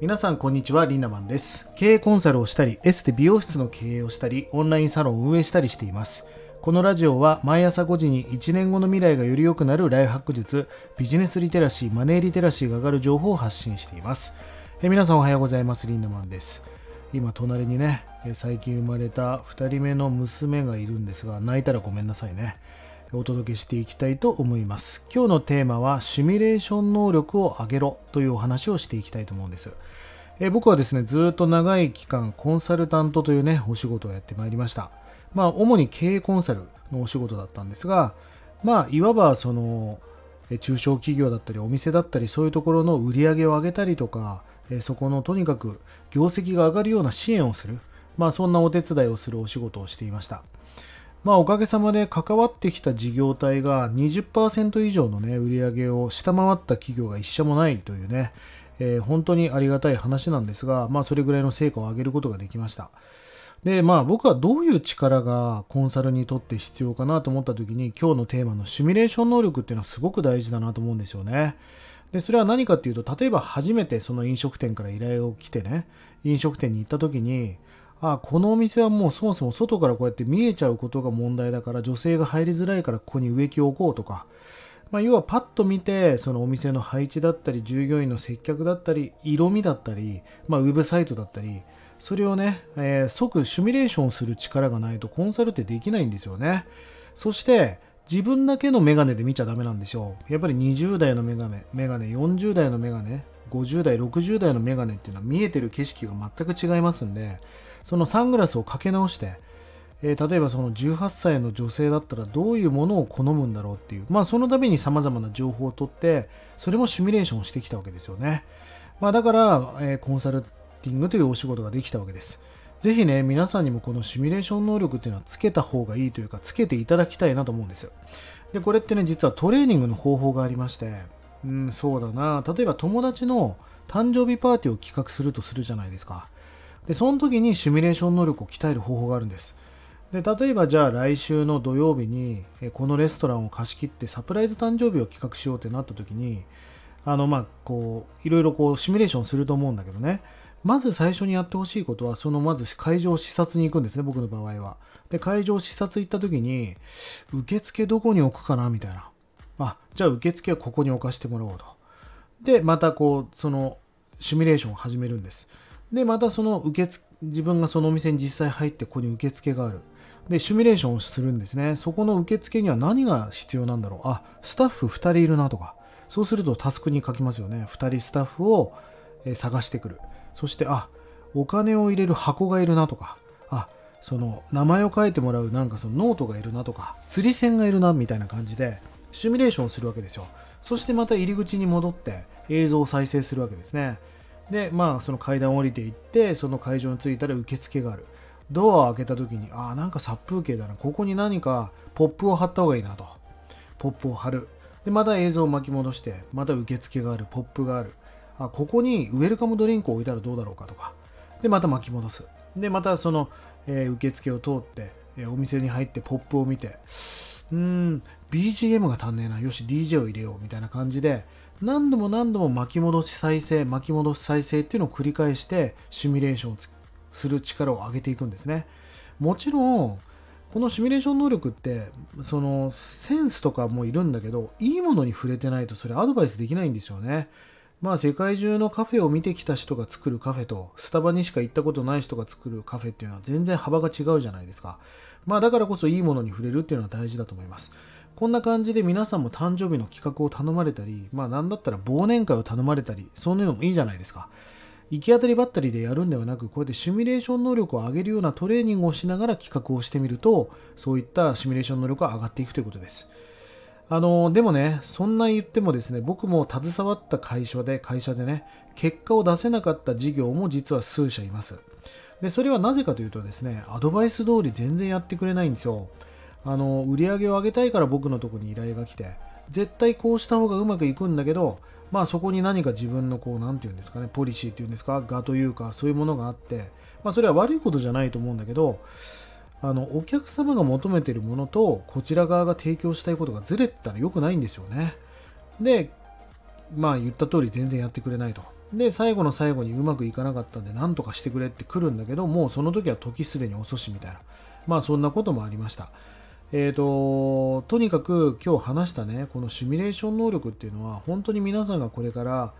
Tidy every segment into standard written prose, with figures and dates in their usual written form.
皆さんこんにちは、リンダマンです。経営コンサルをしたり、エステ美容室の経営をしたり、オンラインサロンを運営したりしています。このラジオは毎朝5時に1年後の未来がより良くなるライフハック術、ビジネスリテラシー、マネーリテラシーが上がる情報を発信しています。皆さんおはようございます、リンダマンです。今隣にね、最近生まれた2人目の娘がいるんですが、泣いたらごめんなさいね。お届けしていきたいと思います。今日のテーマはシミュレーション能力を上げろというお話をしていきたいと思うんです。僕はですね、ずっと長い期間コンサルタントというね、お仕事をやってまいりました。主に経営コンサルのお仕事だったんですが、いわばその中小企業だったりお店だったり、そういうところの売り上げを上げたりとか、そこのとにかく業績が上がるような支援をする、そんなお手伝いをするお仕事をしていました。おかげさまで関わってきた事業体が 20% 以上のね、売り上げを下回った企業が一社もないというね、本当にありがたい話なんですが、それぐらいの成果を上げることができました。で、僕はどういう力がコンサルにとって必要かなと思った時に、今日のテーマのシミュレーション能力っていうのはすごく大事だなと思うんですよね。で、それは何かっていうと、例えば初めてその飲食店から依頼を来てね、飲食店に行った時に、このお店はもうそもそも外からこうやって見えちゃうことが問題だから、女性が入りづらいからここに植木を置こうとか、要はパッと見てそのお店の配置だったり、従業員の接客だったり、色味だったり、ウェブサイトだったり、それをね、即シミュレーションする力がないとコンサルってできないんですよね。そして自分だけのメガネで見ちゃダメなんですよ。やっぱり20代のメガネ、40代のメガネ、50代、60代のメガネっていうのは見えてる景色が全く違いますんで、そのサングラスをかけ直して、例えばその18歳の女性だったらどういうものを好むんだろうっていう、そのために様々な情報を取って、それもシミュレーションしてきたわけですよね。だから、コンサルティングというお仕事ができたわけです。ぜひね、皆さんにもこのシミュレーション能力っていうのはつけた方がいいというか、つけていただきたいなと思うんですよ。で、これってね、実はトレーニングの方法がありまして、そうだな、例えば友達の誕生日パーティーを企画するとするじゃないですか。で、その時にシミュレーション能力を鍛える方法があるんです。で、例えばじゃあ来週の土曜日にこのレストランを貸し切ってサプライズ誕生日を企画しようってなった時に、いろいろこうシミュレーションすると思うんだけどね、まず最初にやってほしいことは、まず会場を視察に行くんですね、僕の場合は。で、会場を視察行った時に、受付どこに置くかなみたいな。じゃあ受付はここに置かせてもらおうと。で、またこうそのシミュレーションを始めるんです。で、またその自分がそのお店に実際入って、ここに受付がある。で、シミュレーションをするんですね。そこの受付には何が必要なんだろう。スタッフ2人いるなとか。そうするとタスクに書きますよね。2人スタッフを探してくる。そして、お金を入れる箱がいるなとか。その名前を書いてもらうなんかそのノートがいるなとか。釣り線がいるなみたいな感じで、シミュレーションするわけですよ。そしてまた入り口に戻って映像を再生するわけですね。で、その階段を降りていって、その会場に着いたら受付がある。ドアを開けた時に、なんか殺風景だな。ここに何かポップを貼った方がいいなと。ポップを貼る。で、また映像を巻き戻して、また受付がある、ポップがある。ここにウェルカムドリンクを置いたらどうだろうかとか。で、また巻き戻す。で、またその、受付を通って、お店に入ってポップを見て、BGM が足んねえな。よし、DJ を入れよう。みたいな感じで、何度も巻き戻し再生っていうのを繰り返してシミュレーションをする力を上げていくんですね。もちろんこのシミュレーション能力ってそのセンスとかもいるんだけど、いいものに触れてないとそれアドバイスできないんですよね。世界中のカフェを見てきた人が作るカフェと、スタバにしか行ったことない人が作るカフェっていうのは全然幅が違うじゃないですか。だからこそいいものに触れるっていうのは大事だと思います。こんな感じで皆さんも誕生日の企画を頼まれたり、なんだったら忘年会を頼まれたり、そういうのもいいじゃないですか。行き当たりばったりでやるんではなく、こうやってシミュレーション能力を上げるようなトレーニングをしながら企画をしてみると、そういったシミュレーション能力が上がっていくということです。でもね、そんな言ってもですね、僕も携わった会社でね、結果を出せなかった事業も実は数社います。で、それはなぜかというとですね、アドバイス通り全然やってくれないんですよ。売り上げを上げたいから僕のところに依頼が来て、絶対こうした方がうまくいくんだけど、そこに何か自分のこう、なんていうんですかね、ポリシーっていうんですか、がというか、そういうものがあって、それは悪いことじゃないと思うんだけど、お客様が求めているものと、こちら側が提供したいことがずれたら良くないんですよね。で、言った通り全然やってくれないと。で最後の最後にうまくいかなかったんで何とかしてくれって来るんだけど、もうその時は時すでに遅しみたいな、まあそんなこともありました。とにかく今日話したね、このシミュレーション能力っていうのは本当に皆さんがこれから、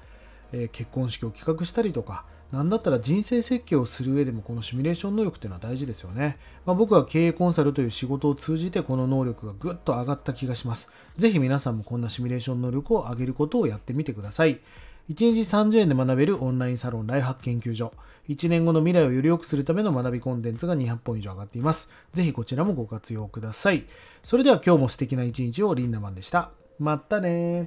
結婚式を企画したりとか、なんだったら人生設計をする上でもこのシミュレーション能力っていうのは大事ですよね。まあ、僕は経営コンサルという仕事を通じてこの能力がぐっと上がった気がします。ぜひ皆さんもこんなシミュレーション能力を上げることをやってみてください。1日30円で学べるオンラインサロンライフハック研究所、1年後の未来をより良くするための学びコンテンツが200本以上上がっています。ぜひこちらもご活用ください。それでは今日も素敵な一日を。リンダマンでした。またね。